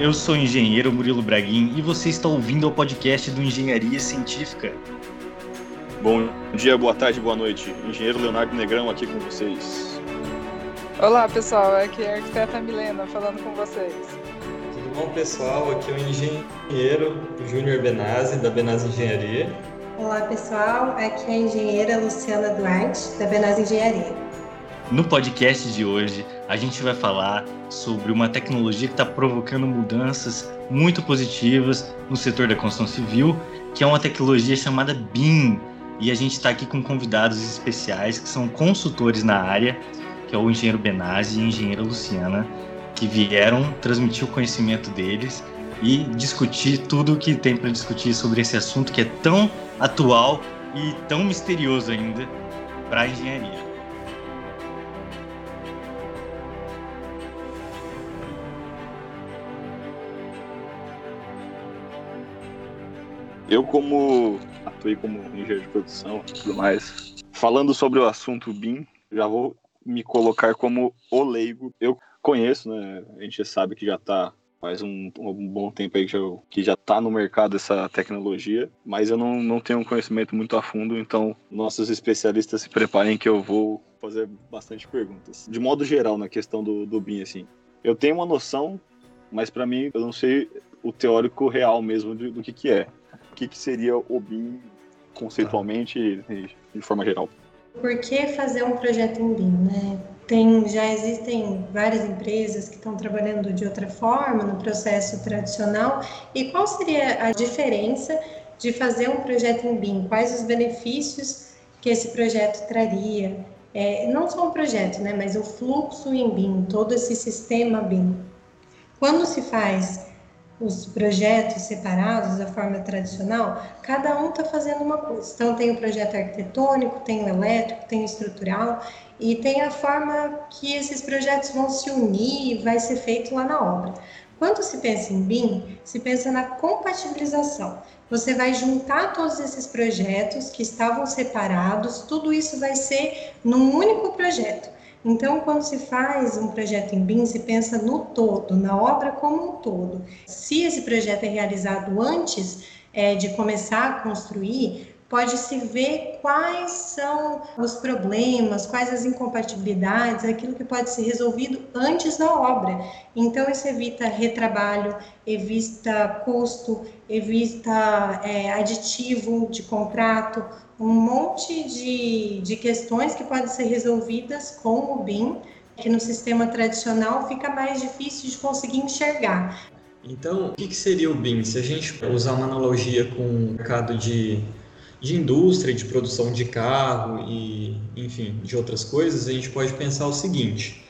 Eu sou o engenheiro Murilo Braguin e você está ouvindo o podcast do Engenharia Científica. Bom dia, boa tarde, boa noite. Engenheiro Leonardo Negrão aqui com vocês. Olá, pessoal. Aqui é a arquiteta Milena falando com vocês. Tudo bom, pessoal? Aqui é o engenheiro Júnior Benazzi, da Benazzi Engenharia. Olá, pessoal. Aqui é a engenheira Luciana Duarte, da Benazzi Engenharia. No podcast de hoje, a gente vai falar sobre uma tecnologia que está provocando mudanças muito positivas no setor da construção civil, que é uma tecnologia chamada BIM. E a gente está aqui com convidados especiais que são consultores na área, que é o engenheiro Benazzi e a engenheira Luciana, que vieram transmitir o conhecimento deles e discutir tudo o que tem para discutir sobre esse assunto que é tão atual e tão misterioso ainda para a engenharia. Eu, como atuei como engenheiro de produção e tudo mais, falando sobre o assunto BIM, já vou me colocar como o leigo. Eu conheço, né? A gente já sabe que já está faz um bom tempo aí que já está no mercado essa tecnologia, mas eu não tenho um conhecimento muito a fundo, então nossos especialistas se preparem que eu vou fazer bastante perguntas. De modo geral, na questão do BIM, assim, eu tenho uma noção, mas para mim eu não sei o teórico real mesmo do que é. O que seria o BIM conceitualmente e de forma geral? Por que fazer um projeto em BIM, né? Já existem várias empresas que estão trabalhando de outra forma, no processo tradicional. E qual seria a diferença de fazer um projeto em BIM? Quais os benefícios que esse projeto traria? Não só um projeto, né, mas o fluxo em BIM, todo esse sistema BIM. Quando se faz os projetos separados da forma tradicional, cada um está fazendo uma coisa. Então, tem o projeto arquitetônico, tem o elétrico, tem o estrutural e tem a forma que esses projetos vão se unir e vai ser feito lá na obra. Quando se pensa em BIM, se pensa na compatibilização. Você vai juntar todos esses projetos que estavam separados, tudo isso vai ser num único projeto. Então, quando se faz um projeto em BIM, se pensa no todo, na obra como um todo. Se esse projeto é realizado antes de começar a construir, pode-se ver quais são os problemas, quais as incompatibilidades, aquilo que pode ser resolvido antes da obra. Então, isso evita retrabalho, evita custo, evita aditivo de contrato, um monte de questões que podem ser resolvidas com o BIM, que no sistema tradicional fica mais difícil de conseguir enxergar. Então, o que seria o BIM? Se a gente usar uma analogia com o mercado de indústria, de produção de carro e, enfim, de outras coisas, a gente pode pensar o seguinte.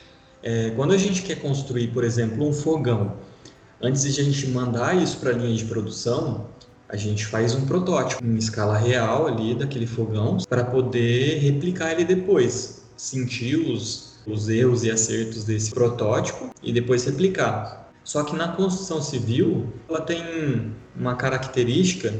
Quando a gente quer construir, por exemplo, um fogão, antes de a gente mandar isso para a linha de produção, a gente faz um protótipo em escala real ali daquele fogão para poder replicar ele depois, sentir os erros e acertos desse protótipo e depois replicar. Só que na construção civil, ela tem uma característica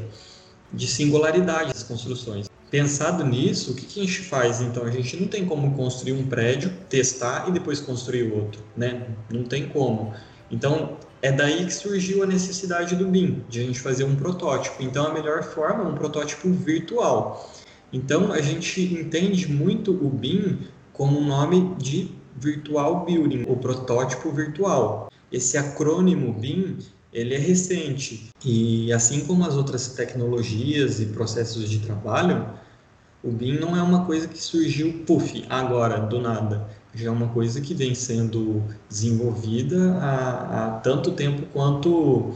de singularidade das construções. Pensado nisso, o que a gente faz então? A gente não tem como construir um prédio, testar e depois construir outro, né? Não tem como. Então, é daí que surgiu a necessidade do BIM, de a gente fazer um protótipo. Então, a melhor forma é um protótipo virtual. Então, a gente entende muito o BIM como o nome de Virtual Building, o protótipo virtual. Esse acrônimo BIM, ele é recente e, assim como as outras tecnologias e processos de trabalho, o BIM não é uma coisa que surgiu, puff, agora, do nada. Já é uma coisa que vem sendo desenvolvida há tanto tempo quanto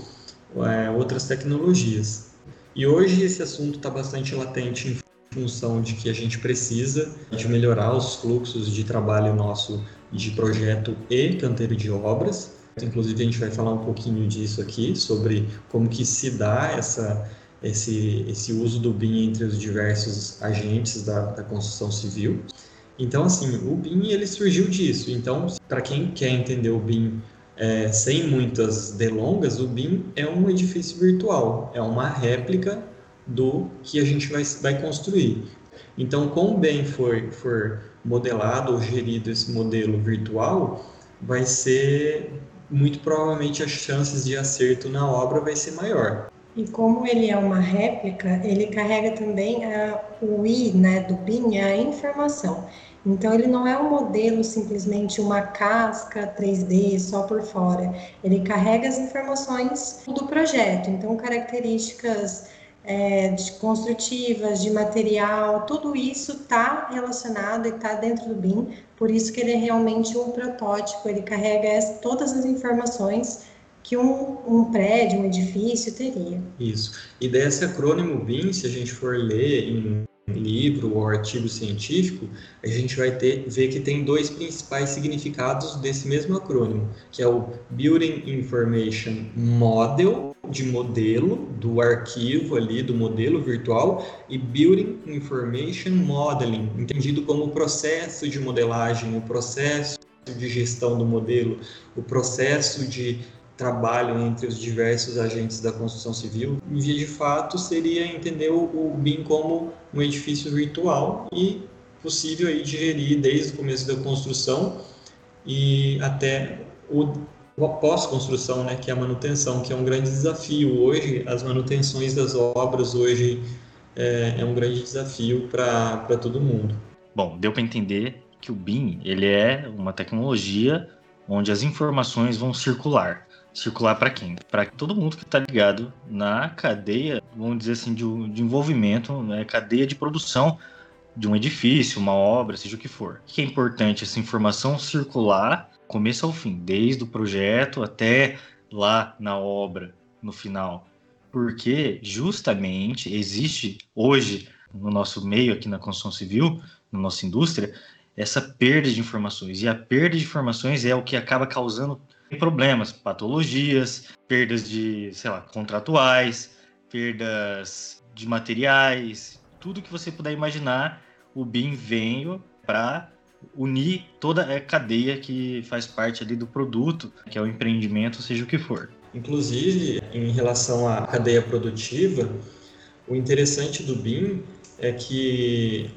outras tecnologias. E hoje esse assunto está bastante latente em função de que a gente precisa de melhorar os fluxos de trabalho nosso de projeto e canteiro de obras. Inclusive a gente vai falar um pouquinho disso aqui, sobre como que se dá esse uso do BIM entre os diversos agentes da construção civil. Então, assim, o BIM ele surgiu disso. Então, para quem quer entender o BIM sem muitas delongas, o BIM é um edifício virtual, é uma réplica do que a gente vai construir. Então, como bem for modelado ou gerido esse modelo virtual, vai ser muito provavelmente as chances de acerto na obra vai ser maior. E como ele é uma réplica, ele carrega também o I, né, do BIM, a informação. Então, ele não é um modelo, simplesmente uma casca 3D só por fora. Ele carrega as informações do projeto. Então, características construtivas, de material, tudo isso está relacionado e está dentro do BIM. Por isso que ele é realmente um protótipo, ele carrega todas as informações que um prédio, um edifício teria. Isso. E desse acrônimo BIM, se a gente for ler em livro ou artigo científico, a gente vai ver que tem dois principais significados desse mesmo acrônimo, que é o Building Information Model, de modelo, do arquivo ali, do modelo virtual, e Building Information Modeling, entendido como o processo de modelagem, o processo de gestão do modelo, o processo de trabalho entre os diversos agentes da construção civil. Em via de fato, seria entender o BIM como um edifício virtual e possível aí de gerir desde o começo da construção e até o pós-construção, né, que é a manutenção, que é um grande desafio hoje. As manutenções das obras hoje é um grande desafio para todo mundo. Bom, deu para entender que o BIM, ele é uma tecnologia onde as informações vão circular. Circular para quem? Para todo mundo que está ligado na cadeia, vamos dizer assim, de envolvimento, né? Cadeia de produção de um edifício, uma obra, seja o que for. O que é importante? Essa informação circular, começo ao fim, desde o projeto até lá na obra, no final. Porque, justamente, existe hoje, no nosso meio aqui na construção civil, na nossa indústria, essa perda de informações. E a perda de informações é o que acaba causando problemas, patologias, perdas de, contratuais, perdas de materiais, tudo que você puder imaginar, o BIM veio para unir toda a cadeia que faz parte ali do produto, que é o empreendimento, seja o que for. Inclusive, em relação à cadeia produtiva, o interessante do BIM é que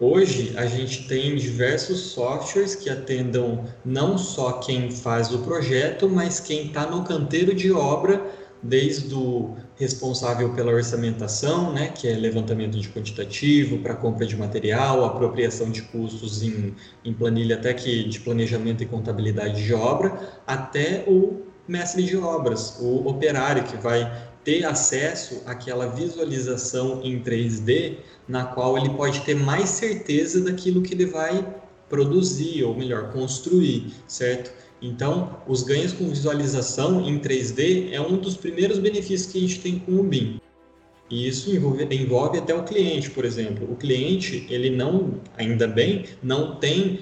hoje, a gente tem diversos softwares que atendam não só quem faz o projeto, mas quem está no canteiro de obra, desde o responsável pela orçamentação, né, que é levantamento de quantitativo, para compra de material, apropriação de custos em planilha, até que de planejamento e contabilidade de obra, até o mestre de obras, o operário, que vai ter acesso àquela visualização em 3D, na qual ele pode ter mais certeza daquilo que ele vai produzir, ou melhor, construir, certo? Então, os ganhos com visualização em 3D é um dos primeiros benefícios que a gente tem com o BIM. E isso envolve até o cliente, por exemplo. O cliente, ele não, ainda bem, não tem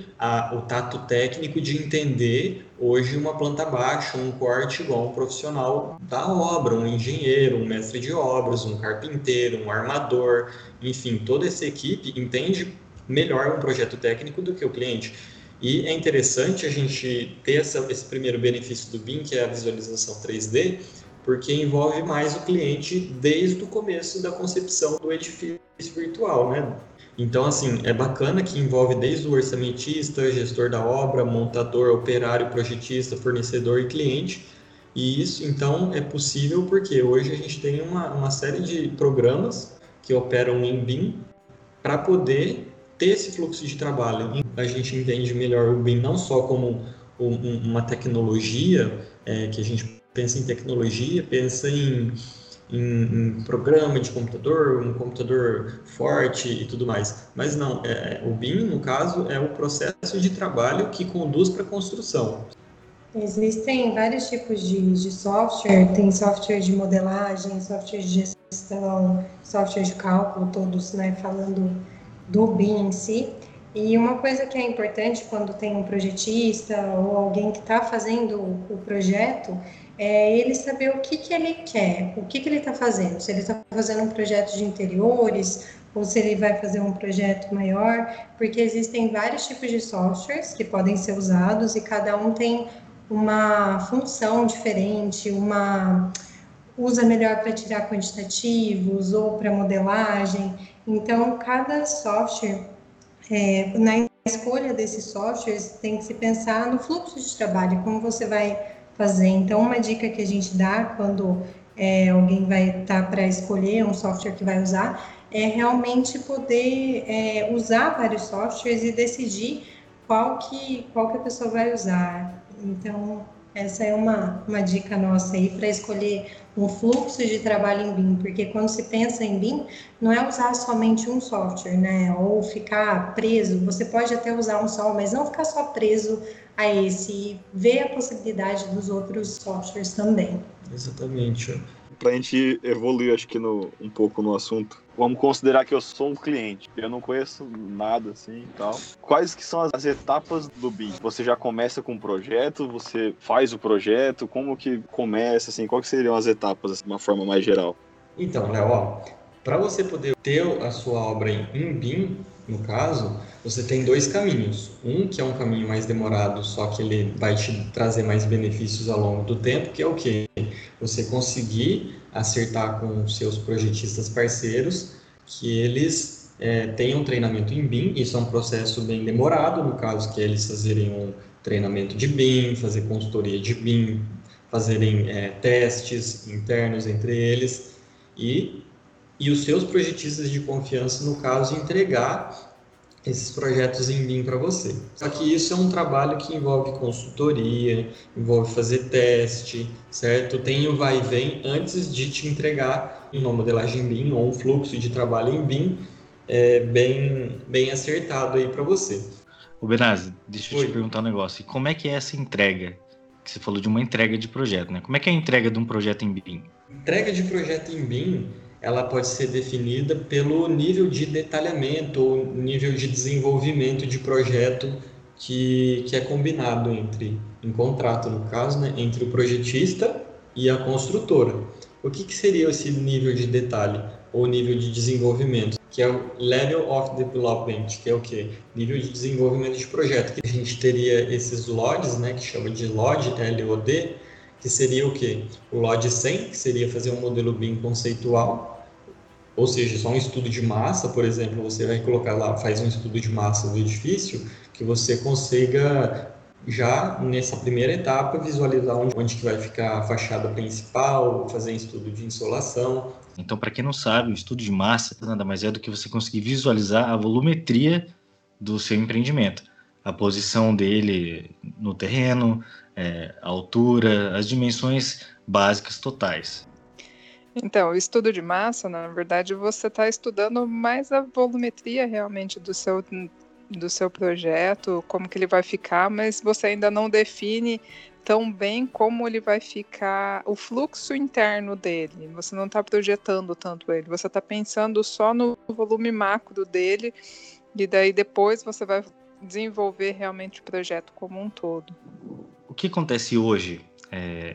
o tato técnico de entender hoje uma planta baixa, um corte igual um profissional da obra, um engenheiro, um mestre de obras, um carpinteiro, um armador, enfim, toda essa equipe entende melhor um projeto técnico do que o cliente. E é interessante a gente ter esse primeiro benefício do BIM, que é a visualização 3D, porque envolve mais o cliente desde o começo da concepção do edifício virtual, né? Então, assim, é bacana que envolve desde o orçamentista, gestor da obra, montador, operário, projetista, fornecedor e cliente. E isso, então, é possível porque hoje a gente tem uma série de programas que operam em BIM para poder ter esse fluxo de trabalho. A gente entende melhor o BIM não só como uma tecnologia que a gente pensa em tecnologia, pensa em programa de computador, um computador forte e tudo mais. Mas não, o BIM, no caso, é o processo de trabalho que conduz para a construção. Existem vários tipos de software, tem software de modelagem, software de gestão, software de cálculo, todos, né, falando do BIM em si. E uma coisa que é importante quando tem um projetista ou alguém que está fazendo o projeto é ele saber o que ele quer, o que ele está fazendo. Se ele está fazendo um projeto de interiores ou se ele vai fazer um projeto maior, porque existem vários tipos de softwares que podem ser usados e cada um tem uma função diferente, usa melhor para tirar quantitativos ou para modelagem. Então, cada software, na escolha desses softwares, tem que se pensar no fluxo de trabalho, como você vai fazer. Então, uma dica que a gente dá quando alguém vai estar para escolher um software que vai usar é realmente poder usar vários softwares e decidir qual que a pessoa vai usar. Então, essa é uma dica nossa aí para escolher um fluxo de trabalho em BIM, porque quando se pensa em BIM, não é usar somente um software, né? Ou ficar preso, você pode até usar um só, mas não ficar só preso a esse e ver a possibilidade dos outros softwares também. Exatamente. Para a gente evoluir, acho que um pouco no assunto, vamos considerar que eu sou um cliente, eu não conheço nada assim e tal. Quais que são as etapas do BIM? Você já começa com um projeto, você faz o projeto, como que começa, assim, quais seriam as etapas, assim, de uma forma mais geral? Então, Léo, para você poder ter a sua obra em BIM, no caso, você tem dois caminhos. Um que é um caminho mais demorado, só que ele vai te trazer mais benefícios ao longo do tempo, que é o quê? Você conseguir acertar com os seus projetistas parceiros, que eles tenham treinamento em BIM. Isso é um processo bem demorado, no caso que eles fazerem um treinamento de BIM, fazer consultoria de BIM, fazerem testes internos entre eles e os seus projetistas de confiança, no caso, entregar esses projetos em BIM para você. Só que isso é um trabalho que envolve consultoria, envolve fazer teste, certo? Tem o vai e vem antes de te entregar uma modelagem BIM ou um fluxo de trabalho em BIM bem acertado aí para você. Ô Benazzi, deixa eu te perguntar um negócio. E como é que é essa entrega? Que você falou de uma entrega de projeto, né? Como é que é a entrega de um projeto em BIM? Entrega de projeto em BIM, ela pode ser definida pelo nível de detalhamento ou nível de desenvolvimento de projeto que é combinado em contrato, no caso, né, entre o projetista e a construtora. O que seria esse nível de detalhe ou nível de desenvolvimento? Que é o Level of Development, que é o quê? Nível de desenvolvimento de projeto. Que a gente teria esses LODs, né, que chama de LOD, LOD, que seria o quê? O LOD 100, que seria fazer um modelo BIM conceitual, ou seja, só um estudo de massa, por exemplo, você vai colocar lá, faz um estudo de massa do edifício, que você consiga, já nessa primeira etapa, visualizar onde que vai ficar a fachada principal, fazer um estudo de insolação. Então, para quem não sabe, o estudo de massa nada mais é do que você conseguir visualizar a volumetria do seu empreendimento, a posição dele no terreno, a altura, as dimensões básicas totais. Então, o estudo de massa, na verdade, você está estudando mais a volumetria realmente do seu projeto, como que ele vai ficar, mas você ainda não define tão bem como ele vai ficar, o fluxo interno dele. Você não está projetando tanto ele, você está pensando só no volume macro dele, e daí depois você vai desenvolver realmente o projeto como um todo. O que acontece hoje?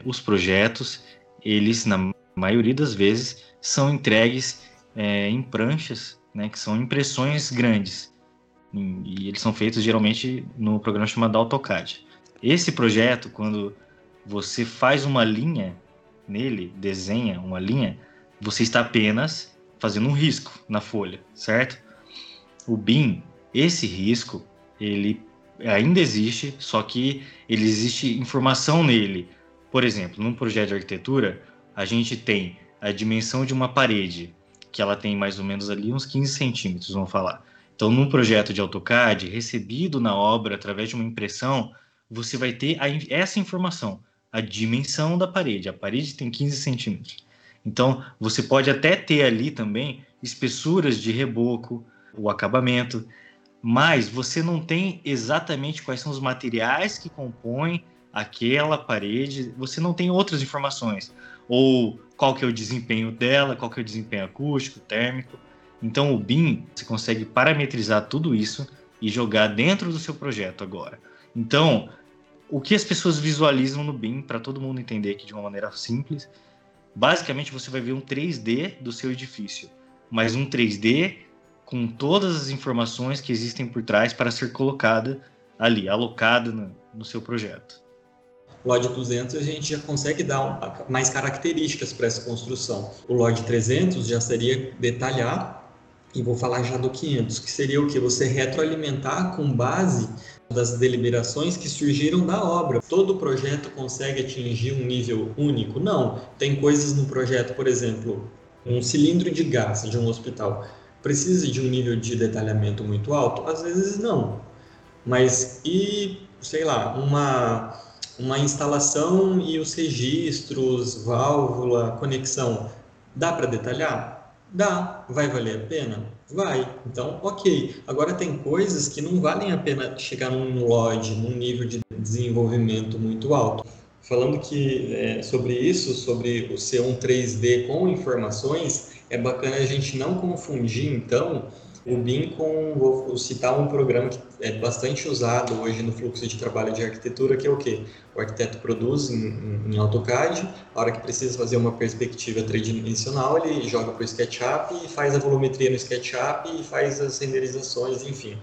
Os projetos, eles, na maioria das vezes, são entregues em pranchas, né, que são impressões grandes. E eles são feitos, geralmente, no programa chamado AutoCAD. Esse projeto, quando você faz uma linha nele, desenha uma linha, você está apenas fazendo um risco na folha, certo? O BIM, esse risco, ele ainda existe, só que ele existe informação nele. Por exemplo, num projeto de arquitetura, a gente tem a dimensão de uma parede, que ela tem mais ou menos ali uns 15 centímetros, vamos falar. Então, num projeto de AutoCAD, recebido na obra através de uma impressão, você vai ter essa informação, a dimensão da parede. A parede tem 15 centímetros. Então, você pode até ter ali também espessuras de reboco, o acabamento, mas você não tem exatamente quais são os materiais que compõem aquela parede, você não tem outras informações, ou qual que é o desempenho dela, qual que é o desempenho acústico, térmico. Então o BIM, você consegue parametrizar tudo isso e jogar dentro do seu projeto agora. Então, o que as pessoas visualizam no BIM, para todo mundo entender aqui de uma maneira simples, basicamente você vai ver um 3D do seu edifício, mas um 3D com todas as informações que existem por trás para ser colocada ali, alocada no seu projeto. O LOD 200 a gente já consegue dar mais características para essa construção. O LOD 300 já seria detalhar, e vou falar já do 500, que seria o que? Você retroalimentar com base das deliberações que surgiram da obra. Todo projeto consegue atingir um nível único? Não. Tem coisas no projeto, por exemplo, um cilindro de gás de um hospital. Precisa de um nível de detalhamento muito alto? Às vezes não. Mas e, sei lá, uma instalação e os registros, válvula, conexão, dá para detalhar? Dá. Vai valer a pena? Vai, então ok. Agora tem coisas que não valem a pena chegar num LOD, num nível de desenvolvimento muito alto. Falando que sobre isso, sobre o ser um 3D com informações, é bacana a gente não confundir então o BIM com, vou citar um programa que é bastante usado hoje no fluxo de trabalho de arquitetura, que é o quê? O arquiteto produz em AutoCAD, a hora que precisa fazer uma perspectiva tridimensional, ele joga para o SketchUp e faz a volumetria no SketchUp e faz as renderizações, enfim.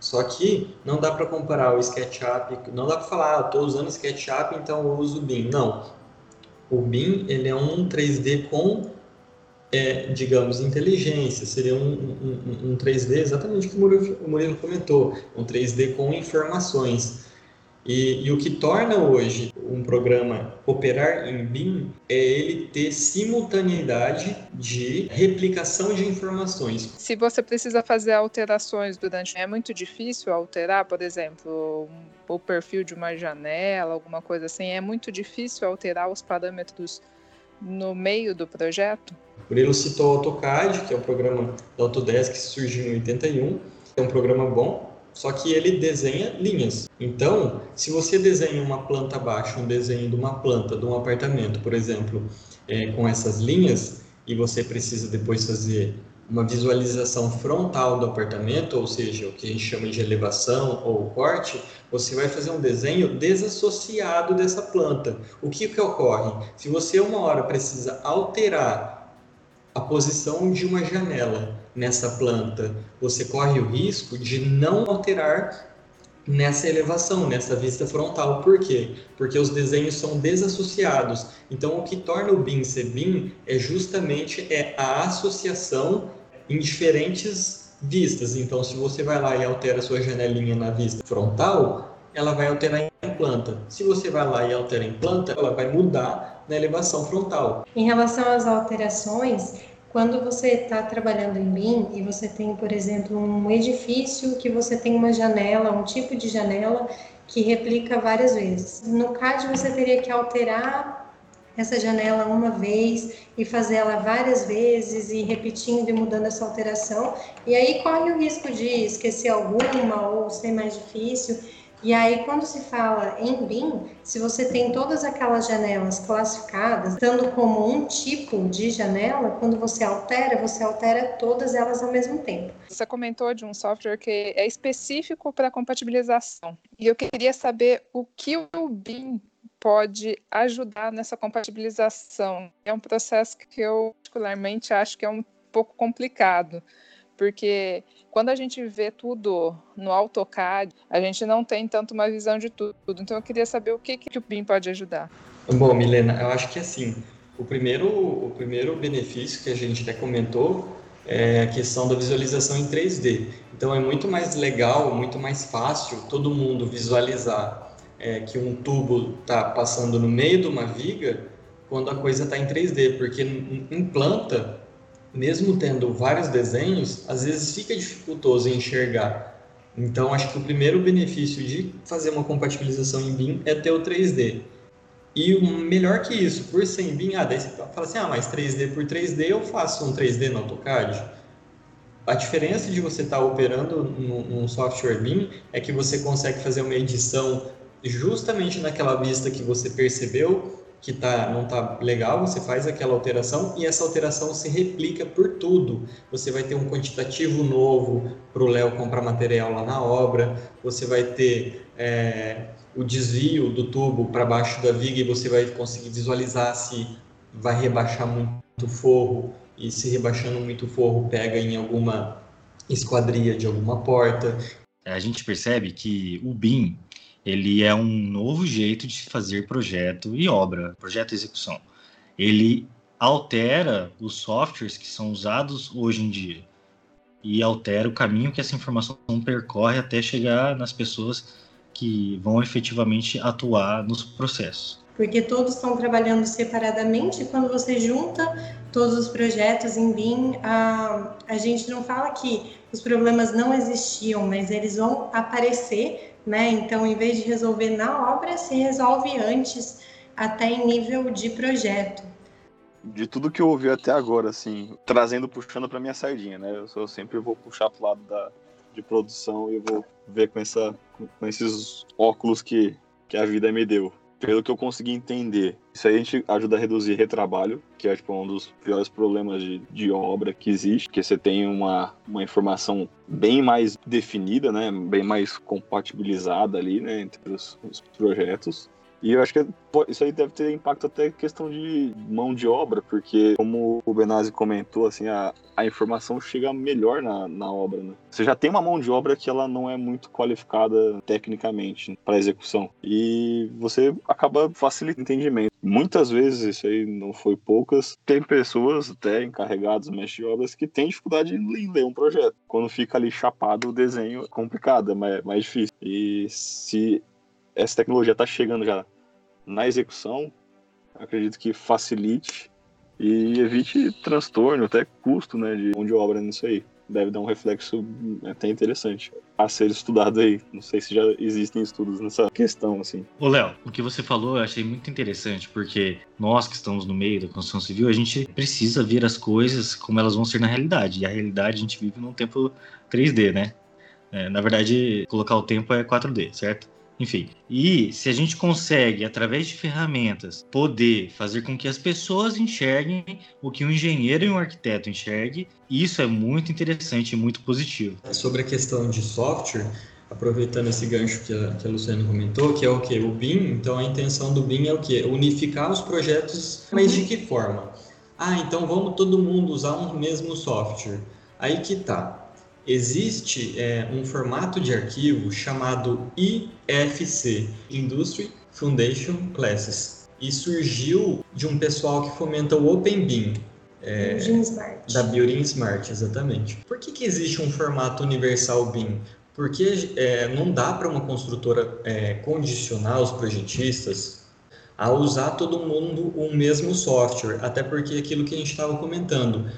Só que não dá para comparar o SketchUp, não dá para falar, estou usando SketchUp, então eu uso o BIM. Não, o BIM ele é um 3D com digamos, inteligência, seria um 3D, exatamente o que o Murilo comentou, um 3D com informações. E o que torna hoje um programa operar em BIM é ele ter simultaneidade de replicação de informações. Se você precisa fazer alterações durante... É muito difícil alterar, por exemplo, o perfil de uma janela, alguma coisa assim. É muito difícil alterar os parâmetros no meio do projeto? O Murilo citou o AutoCAD, que é um programa da Autodesk que surgiu em 81. É um programa bom, só que ele desenha linhas. Então, se você desenha uma planta abaixo, um desenho de uma planta, de um apartamento, por exemplo, com essas linhas, e você precisa depois fazer uma visualização frontal do apartamento, ou seja, o que a gente chama de elevação ou corte, você vai fazer um desenho desassociado dessa planta. O que que ocorre? Se você uma hora precisa alterar a posição de uma janela nessa planta, você corre o risco de não alterar nessa elevação, nessa vista frontal. Por quê? Porque os desenhos são desassociados. Então, o que torna o BIM ser BIM é justamente a associação em diferentes vistas. Então, se você vai lá e altera a sua janelinha na vista frontal, ela vai alterar em planta. Se você vai lá e altera em planta, ela vai mudar na elevação frontal. Em relação às alterações, quando você está trabalhando em BIM e você tem, por exemplo, um edifício que você tem uma janela, um tipo de janela que replica várias vezes. No CAD, você teria que alterar essa janela uma vez e fazer ela várias vezes e repetindo e mudando essa alteração. E aí corre o risco de esquecer alguma ou ser mais difícil. E aí, quando se fala em BIM, se você tem todas aquelas janelas classificadas, estando como um tipo de janela, quando você altera todas elas ao mesmo tempo. Você comentou de um software que é específico para compatibilização. E eu queria saber o que o BIM pode ajudar nessa compatibilização. É um processo que eu, particularmente, acho que é um pouco complicado, porque quando a gente vê tudo no AutoCAD, a gente não tem tanto uma visão de tudo. Então, eu queria saber o que o BIM pode ajudar. Bom, Milena, eu acho que assim, o primeiro benefício que a gente até comentou é a questão da visualização em 3D. Então, é muito mais legal, muito mais fácil todo mundo visualizar que um tubo está passando no meio de uma viga quando a coisa está em 3D, porque em planta, mesmo tendo vários desenhos, às vezes fica dificultoso enxergar. Então, acho que o primeiro benefício de fazer uma compatibilização em BIM é ter o 3D. E o melhor que isso, por ser em BIM, daí você fala assim, mas 3D por 3D, eu faço um 3D no AutoCAD. A diferença de você estar operando num software BIM é que você consegue fazer uma edição justamente naquela vista que você percebeu que não está legal, você faz aquela alteração e essa alteração se replica por tudo. Você vai ter um quantitativo novo para o Léo comprar material lá na obra, você vai ter o desvio do tubo para baixo da viga e você vai conseguir visualizar se vai rebaixar muito forro e se rebaixando muito forro pega em alguma esquadria de alguma porta. A gente percebe que o BIM, ele é um novo jeito de fazer projeto e obra, projeto e execução. Ele altera os softwares que são usados hoje em dia e altera o caminho que essa informação percorre até chegar nas pessoas que vão efetivamente atuar nos processos. Porque todos estão trabalhando separadamente, e quando você junta todos os projetos em BIM, a gente não fala que os problemas não existiam, mas eles vão aparecer, né? Então, em vez de resolver na obra, se resolve antes, até em nível de projeto. De tudo que eu ouvi até agora, assim, trazendo, puxando para minha sardinha, né? Eu sempre vou puxar pro lado de produção e eu vou ver com esses óculos que a vida me deu. Pelo que eu consegui entender, isso aí a gente ajuda a reduzir retrabalho, que é tipo, um dos piores problemas de obra que existe, porque você tem uma informação bem mais definida, né? Bem mais compatibilizada ali, né? Entre os projetos. E eu acho que isso aí deve ter impacto até questão de mão de obra, porque como o Benazzi comentou, assim, a informação chega melhor na obra, né? Você já tem uma mão de obra que ela não é muito qualificada tecnicamente para execução. E você acaba facilitando o entendimento. Muitas vezes, isso aí não foi poucas, tem pessoas até encarregados, mestres de obras, que têm dificuldade em ler um projeto. Quando fica ali chapado, o desenho é complicado, é mais difícil. E se essa tecnologia está chegando já na execução, acredito que facilite e evite transtorno, até custo, né, de mão de obra nisso aí. Deve dar um reflexo até interessante a ser estudado aí. Não sei se já existem estudos nessa questão, assim. Ô, Léo, o que você falou eu achei muito interessante, porque nós que estamos no meio da construção civil, a gente precisa ver as coisas como elas vão ser na realidade. E a realidade a gente vive num tempo 3D, né? Na verdade, colocar o tempo é 4D, certo? Enfim, e se a gente consegue, através de ferramentas, poder fazer com que as pessoas enxerguem o que um engenheiro e um arquiteto enxerguem, isso é muito interessante e muito positivo. Sobre a questão de software, aproveitando esse gancho que a Luciana comentou, que é o quê? O BIM. Então, a intenção do BIM é o quê? Unificar os projetos, mas de que forma? Ah, então vamos todo mundo usar um mesmo software. Aí que tá. Existe um formato de arquivo chamado IFC, Industry Foundation Classes, e surgiu de um pessoal que fomenta o Open BIM, da Building Smart, exatamente. Por que existe um formato universal BIM? Porque não dá para uma construtora condicionar os projetistas a usar todo mundo o mesmo software, até porque aquilo que a gente estava comentando,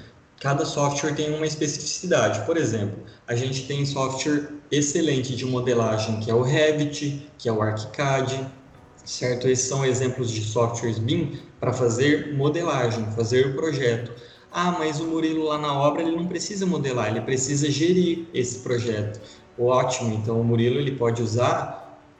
cada software tem uma especificidade. Por exemplo, a gente tem software excelente de modelagem, que é o Revit, que é o ArchiCAD, certo? Esses são exemplos de softwares BIM para fazer modelagem, fazer o projeto. Ah, mas o Murilo lá na obra, ele não precisa modelar, ele precisa gerir esse projeto. Ótimo, então o Murilo ele pode usar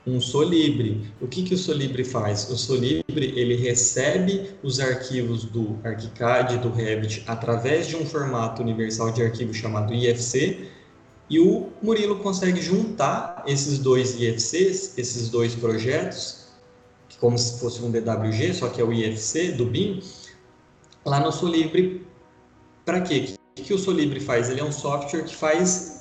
um Solibri. O que o Solibri faz? O Solibri, ele recebe os arquivos do ArchiCAD, do Revit, através de um formato universal de arquivo chamado IFC, e o Murilo consegue juntar esses dois IFCs, esses dois projetos, como se fosse um DWG, só que é o IFC do BIM, lá no Solibri. Para quê? O que o Solibri faz? Ele é um software que faz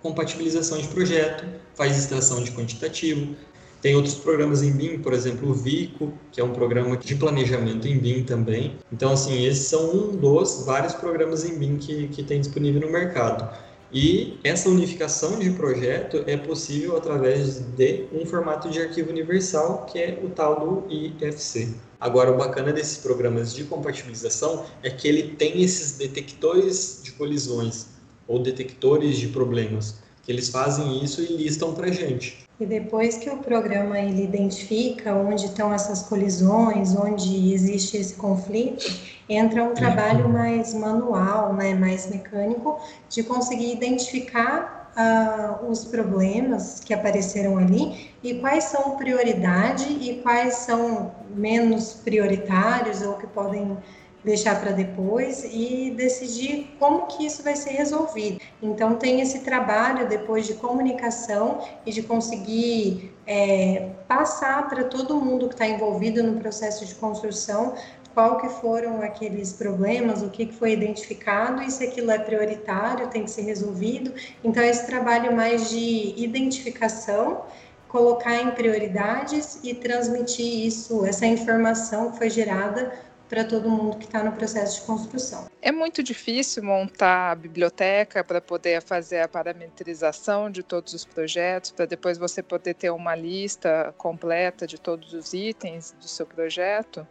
compatibilização de projeto, faz extração de quantitativo. Tem outros programas em BIM, por exemplo, o Vico, que é um programa de planejamento em BIM também. Então, assim, esses são um dos vários programas em BIM que tem disponível no mercado. E essa unificação de projeto é possível através de um formato de arquivo universal, que é o tal do IFC. Agora, o bacana desses programas de compatibilização é que ele tem esses detectores de colisões, ou detectores de problemas. Eles fazem isso e listam para a gente. E depois que o programa ele identifica onde estão essas colisões, onde existe esse conflito, entra um trabalho mais manual, né, mais mecânico, de conseguir identificar os problemas que apareceram ali e quais são prioridade e quais são menos prioritários ou que podem deixar para depois e decidir como que isso vai ser resolvido. Então, tem esse trabalho depois de comunicação e de conseguir passar para todo mundo que está envolvido no processo de construção qual que foram aqueles problemas, o que foi identificado e se aquilo é prioritário, tem que ser resolvido. Então, esse trabalho mais de identificação, colocar em prioridades e transmitir isso, essa informação que foi gerada para todo mundo que está no processo de construção. É muito difícil montar a biblioteca para poder fazer a parametrização de todos os projetos, para depois você poder ter uma lista completa de todos os itens do seu projeto?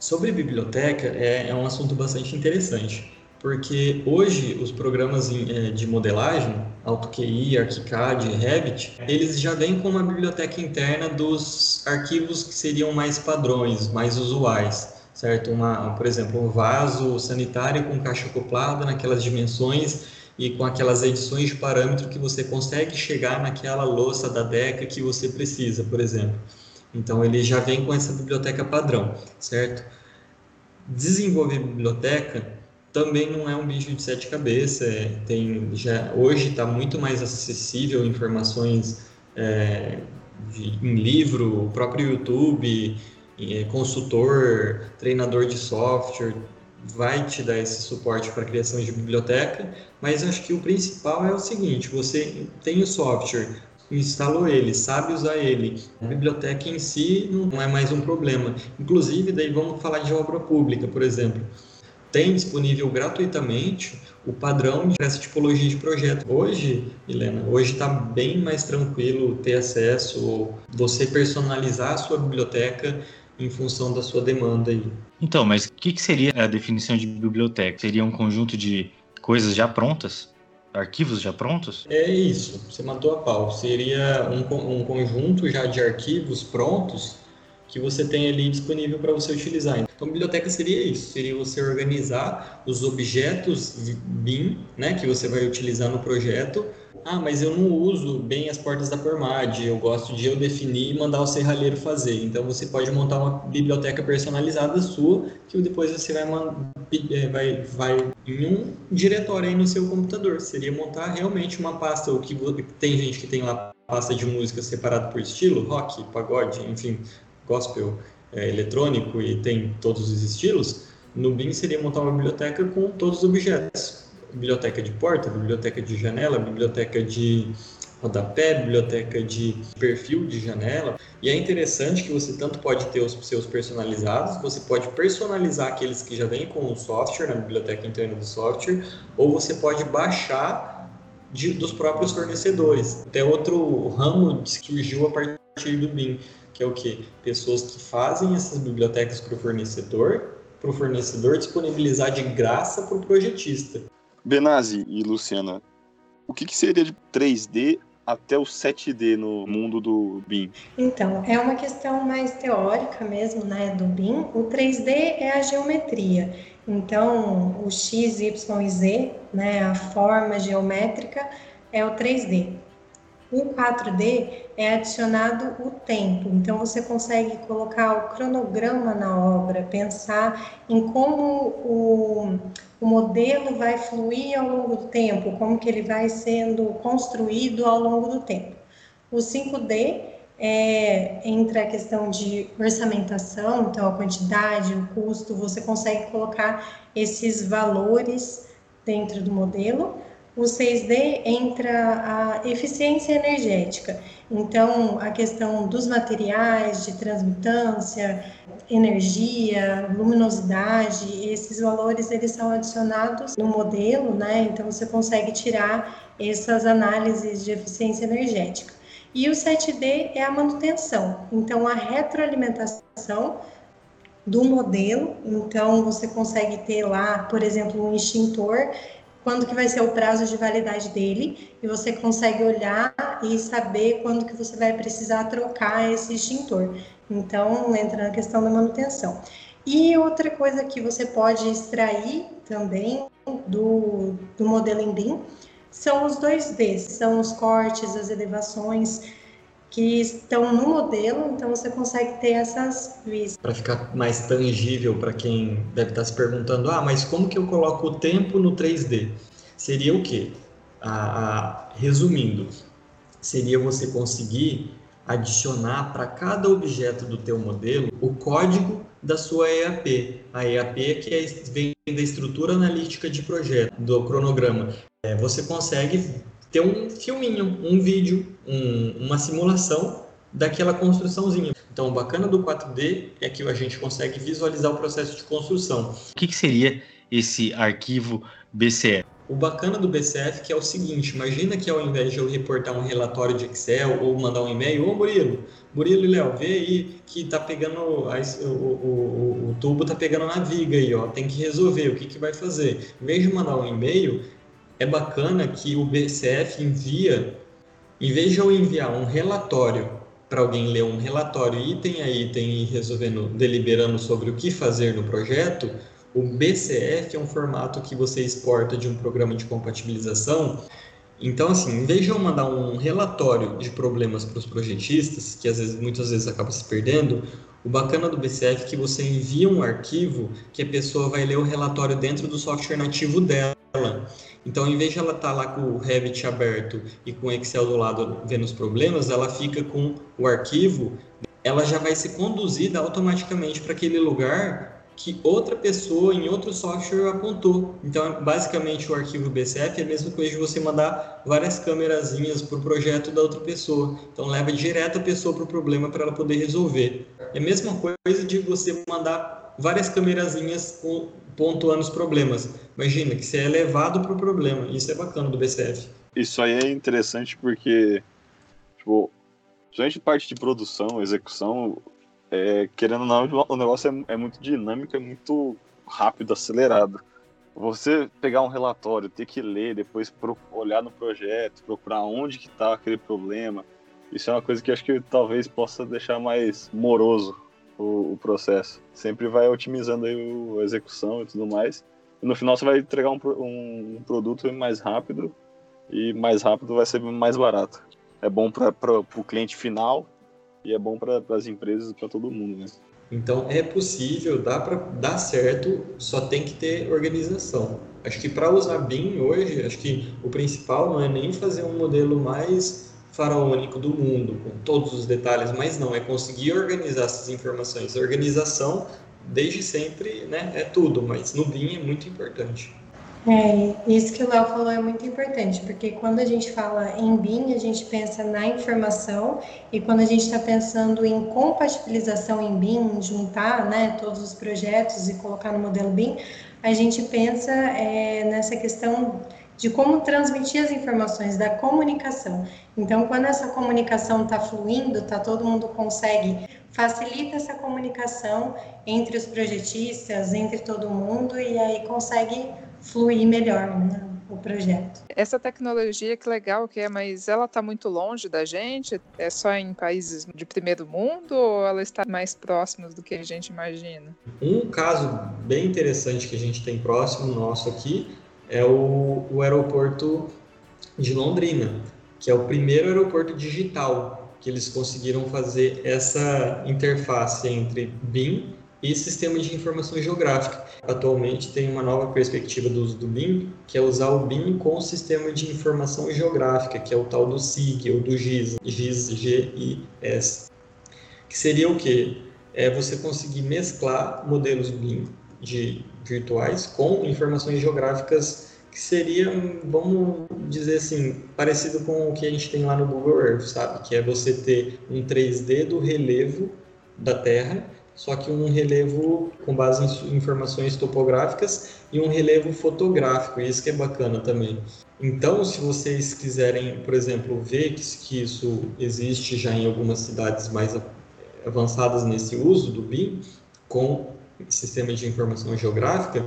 Sobre biblioteca, é um assunto bastante interessante, porque hoje os programas de modelagem, AutoCAD, ArchiCAD, Revit, eles já vêm com uma biblioteca interna dos arquivos que seriam mais padrões, mais usuais. Certo? Por exemplo, um vaso sanitário com caixa acoplada naquelas dimensões e com aquelas edições de parâmetro que você consegue chegar naquela louça da DECA que você precisa, por exemplo. Então, ele já vem com essa biblioteca padrão, certo? Desenvolver biblioteca também não é um bicho de sete cabeças. Hoje está muito mais acessível informações em livro, o próprio YouTube, consultor, treinador de software, vai te dar esse suporte para a criação de biblioteca, mas acho que o principal é o seguinte: você tem o software, instalou ele, sabe usar ele, a biblioteca em si não é mais um problema. Inclusive, daí vamos falar de obra pública, por exemplo. Tem disponível gratuitamente o padrão para essa tipologia de projeto. Hoje, Milena, está bem mais tranquilo ter acesso ou você personalizar a sua biblioteca em função da sua demanda. Então, mas o que seria a definição de biblioteca? Seria um conjunto de coisas já prontas? Arquivos já prontos? É isso, você matou a pau. Seria um conjunto já de arquivos prontos que você tem ali disponível para você utilizar. Então, biblioteca seria isso, seria você organizar os objetos BIM, né, que você vai utilizar no projeto. Ah, mas eu não uso bem as portas da Pormad, eu gosto de eu definir e mandar o serralheiro fazer. Então, você pode montar uma biblioteca personalizada sua, que depois você vai em um diretório aí no seu computador. Seria montar realmente uma pasta, o que tem gente que tem lá pasta de música separada por estilo, rock, pagode, enfim, gospel, eletrônico, e tem todos os estilos. No BIM seria montar uma biblioteca com todos os objetos: biblioteca de porta, biblioteca de janela, biblioteca de rodapé, biblioteca de perfil de janela. E é interessante que você tanto pode ter os seus personalizados, você pode personalizar aqueles que já vêm com o software, na biblioteca interna do software, ou você pode baixar dos próprios fornecedores. Até outro ramo surgiu a partir do BIM, que é o quê? Pessoas que fazem essas bibliotecas para o fornecedor disponibilizar de graça para o projetista. Benazzi e Luciana, o que seria de 3D até o 7D no mundo do BIM? Então, é uma questão mais teórica mesmo, né, do BIM. O 3D é a geometria. Então, o X, Y e Z, né, a forma geométrica, é o 3D. O 4D é adicionado o tempo, então você consegue colocar o cronograma na obra, pensar em como o modelo vai fluir ao longo do tempo, como que ele vai sendo construído ao longo do tempo. O 5D entra a questão de orçamentação, então a quantidade, o custo, você consegue colocar esses valores dentro do modelo. O 6D entra a eficiência energética, então a questão dos materiais, de transmitância, energia, luminosidade, esses valores eles são adicionados no modelo, né? Então você consegue tirar essas análises de eficiência energética. E o 7D é a manutenção, então a retroalimentação do modelo, então você consegue ter lá, por exemplo, um extintor, quando que vai ser o prazo de validade dele, e você consegue olhar e saber quando que você vai precisar trocar esse extintor. Então, entra na questão da manutenção. E outra coisa que você pode extrair também do modelo em BIM são os 2Ds, são os cortes, as elevações que estão no modelo, então você consegue ter essas vistas. Para ficar mais tangível para quem deve estar se perguntando, mas como que eu coloco o tempo no 3D? Seria o quê? Resumindo, seria você conseguir adicionar para cada objeto do teu modelo o código da sua EAP. A EAP vem da estrutura analítica de projeto, do cronograma. Você consegue ter um filminho, um vídeo, uma simulação daquela construçãozinha. Então, o bacana do 4D é que a gente consegue visualizar o processo de construção. O que seria esse arquivo BCF? O bacana do BCF que é o seguinte, imagina que ao invés de eu reportar um relatório de Excel ou mandar um e-mail, ô Murilo e Léo, vê aí que tá pegando, o tubo tá pegando na viga aí, ó, tem que resolver, o que que vai fazer? Em vez de mandar um e-mail, é bacana que o BCF envia, em vez de eu enviar um relatório para alguém ler um relatório item a item e resolvendo, deliberando sobre o que fazer no projeto, o BCF é um formato que você exporta de um programa de compatibilização. Então, assim, em vez de eu mandar um relatório de problemas para os projetistas, que muitas vezes acaba se perdendo, o bacana do BCF é que você envia um arquivo que a pessoa vai ler o relatório dentro do software nativo dela. Então, em vez de ela estar lá com o Revit aberto e com o Excel do lado vendo os problemas, ela fica com o arquivo, ela já vai ser conduzida automaticamente para aquele lugar que outra pessoa em outro software apontou. Então, basicamente, o arquivo BCF é a mesma coisa de você mandar várias câmerazinhas para o projeto da outra pessoa. Então, leva direto a pessoa para o problema para ela poder resolver. É a mesma coisa de você mandar várias câmerazinhas pontuando os problemas. Imagina que você é levado para o problema. Isso é bacana do BCF. Isso aí é interessante porque, tipo, principalmente parte de produção, execução, querendo ou não, o negócio é muito dinâmico, é muito rápido, acelerado. Você pegar um relatório, ter que ler, depois olhar no projeto, procurar onde que está aquele problema, isso é uma coisa que eu acho que talvez possa deixar mais moroso o processo. Sempre vai otimizando aí a execução e tudo mais. E no final você vai entregar um produto mais rápido, e mais rápido vai ser mais barato. É bom para o cliente final, e é bom para as empresas e para todo mundo, né? Então, é possível, dá certo, só tem que ter organização. Acho que para usar BIM hoje, acho que o principal não é nem fazer um modelo mais faraônico do mundo, com todos os detalhes, mas não, é conseguir organizar essas informações. A organização, desde sempre, né, é tudo, mas no BIM é muito importante. Isso que o Léo falou é muito importante, porque quando a gente fala em BIM, a gente pensa na informação, e quando a gente está pensando em compatibilização em BIM, juntar, né, todos os projetos e colocar no modelo BIM, a gente pensa nessa questão de como transmitir as informações, da comunicação. Então, quando essa comunicação está fluindo, todo mundo consegue, facilita essa comunicação entre os projetistas, entre todo mundo, e aí consegue fluir melhor, né, o projeto. Essa tecnologia, que legal que é, mas ela está muito longe da gente? É só em países de primeiro mundo ou ela está mais próxima do que a gente imagina? Um caso bem interessante que a gente tem próximo nosso aqui é o aeroporto de Londrina, que é o primeiro aeroporto digital que eles conseguiram fazer essa interface entre BIM e sistema de informação geográfica. Atualmente tem uma nova perspectiva do uso do BIM, que é usar o BIM com o sistema de informação geográfica, que é o tal do SIG ou do GIS, G-I-S, que seria o quê? É você conseguir mesclar modelos BIM de virtuais com informações geográficas, que seria, vamos dizer assim, parecido com o que a gente tem lá no Google Earth, sabe? Que é você ter um 3D do relevo da Terra, só que um relevo com base em informações topográficas e um relevo fotográfico, isso que é bacana também. Então, se vocês quiserem, por exemplo, ver que isso existe já em algumas cidades mais avançadas nesse uso do BIM, com sistema de informação geográfica,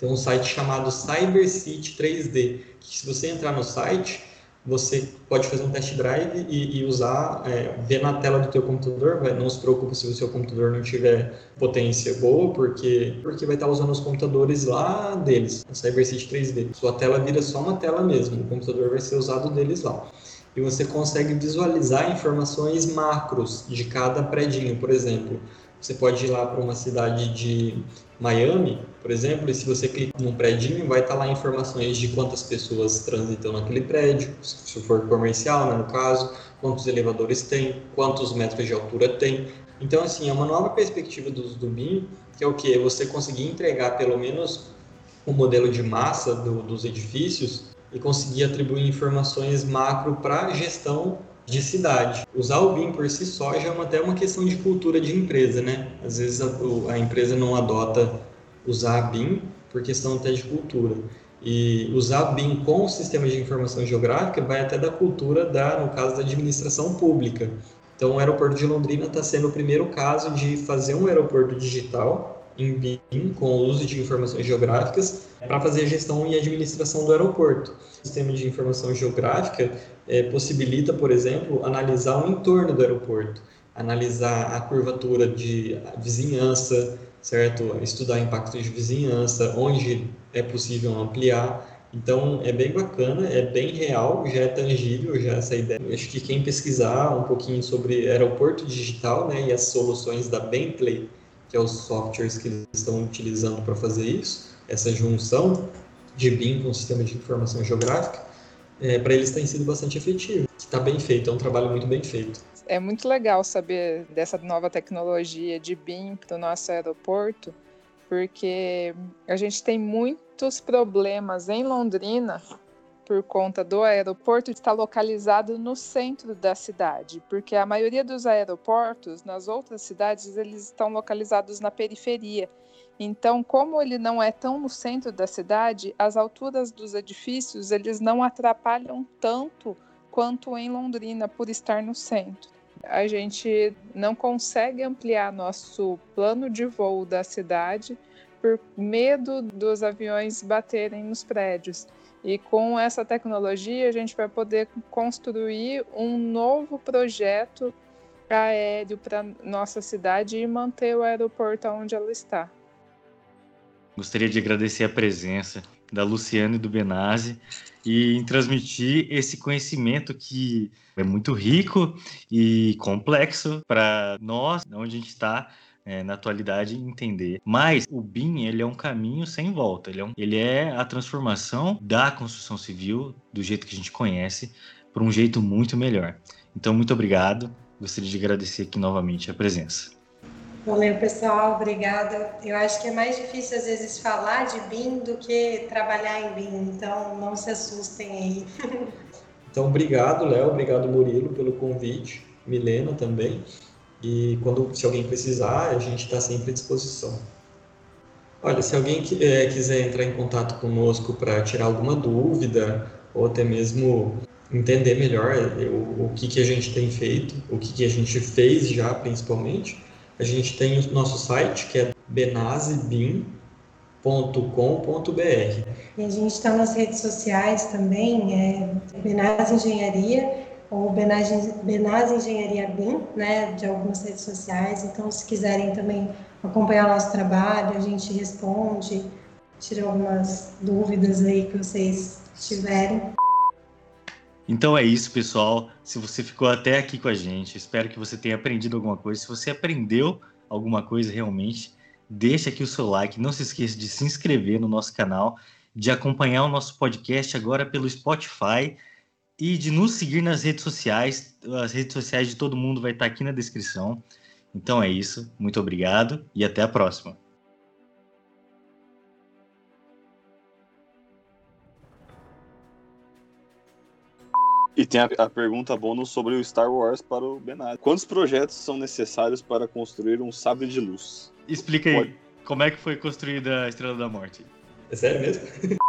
tem um site chamado CyberCity 3D, que se você entrar no site, você pode fazer um test drive e usar, ver na tela do teu computador. Não se preocupe se o seu computador não tiver potência boa, porque vai estar usando os computadores lá deles, a CyberCity 3D. Sua tela vira só uma tela mesmo, o computador vai ser usado deles lá. E você consegue visualizar informações macros de cada predinho, por exemplo. Você pode ir lá para uma cidade de Miami, por exemplo, e se você clicar num prédio, vai estar lá informações de quantas pessoas transitam naquele prédio, se for comercial, né, no caso, quantos elevadores tem, quantos metros de altura tem. Então, assim, é uma nova perspectiva do uso do BIM, que é o quê? Você conseguir entregar pelo menos o modelo de massa dos edifícios e conseguir atribuir informações macro para a gestão de cidade. Usar o BIM por si só já é até uma questão de cultura de empresa, né? Às vezes a empresa não adota usar BIM por questão até de cultura. E usar BIM com o sistema de informação geográfica vai até da cultura no caso da administração pública. Então, o aeroporto de Londrina está sendo o primeiro caso de fazer um aeroporto digital em BIM, com o uso de informações geográficas, para fazer a gestão e administração do aeroporto. O sistema de informação geográfica possibilita, por exemplo, analisar o entorno do aeroporto, analisar a curvatura de vizinhança, certo? Estudar impacto de vizinhança, onde é possível ampliar. Então, é bem bacana, é bem real, já é tangível, já essa ideia. Acho que quem pesquisar um pouquinho sobre aeroporto digital, né, e as soluções da Bentley, que é os softwares que eles estão utilizando para fazer isso, essa junção de BIM com o sistema de informação geográfica, para eles tem sido bastante efetivo. Está bem feito, é um trabalho muito bem feito. É muito legal saber dessa nova tecnologia de BIM do nosso aeroporto, porque a gente tem muitos problemas em Londrina por conta do aeroporto estar localizado no centro da cidade, porque a maioria dos aeroportos nas outras cidades eles estão localizados na periferia. Então, como ele não é tão no centro da cidade, as alturas dos edifícios eles não atrapalham tanto quanto em Londrina por estar no centro. A gente não consegue ampliar nosso plano de voo da cidade por medo dos aviões baterem nos prédios. E com essa tecnologia, a gente vai poder construir um novo projeto aéreo para nossa cidade e manter o aeroporto onde ela está. Gostaria de agradecer a presença da Luciana e do Benazzi e transmitir esse conhecimento que é muito rico e complexo para nós, onde a gente está na atualidade, entender. Mas o BIM ele é um caminho sem volta, ele é a transformação da construção civil, do jeito que a gente conhece, para um jeito muito melhor. Então, muito obrigado, gostaria de agradecer aqui novamente a presença. Valeu, pessoal, obrigada. Eu acho que é mais difícil, às vezes, falar de BIM do que trabalhar em BIM, então não se assustem aí. Então, obrigado, Léo, obrigado, Murilo, pelo convite, Milena também, e se alguém precisar, a gente está sempre à disposição. Olha, se alguém quiser entrar em contato conosco para tirar alguma dúvida, ou até mesmo entender melhor o que a gente tem feito, o que a gente fez já, principalmente, a gente tem o nosso site, que é benazzibim.com.br. E a gente está nas redes sociais também, Benazzi Engenharia ou Benazzi Engenharia BIM, né, de algumas redes sociais. Então, se quiserem também acompanhar o nosso trabalho, a gente responde, tira algumas dúvidas aí que vocês tiverem. Então é isso, pessoal. Se você ficou até aqui com a gente, espero que você tenha aprendido alguma coisa. Se você aprendeu alguma coisa realmente, deixa aqui o seu like. Não se esqueça de se inscrever no nosso canal, de acompanhar o nosso podcast agora pelo Spotify e de nos seguir nas redes sociais. As redes sociais de todo mundo vai estar aqui na descrição. Então é isso. Muito obrigado e até a próxima. E tem a pergunta bônus sobre o Star Wars para o Benazzi. Quantos projetos são necessários para construir um sabre de luz? Explica aí, como é que foi construída a Estrela da Morte? É sério mesmo?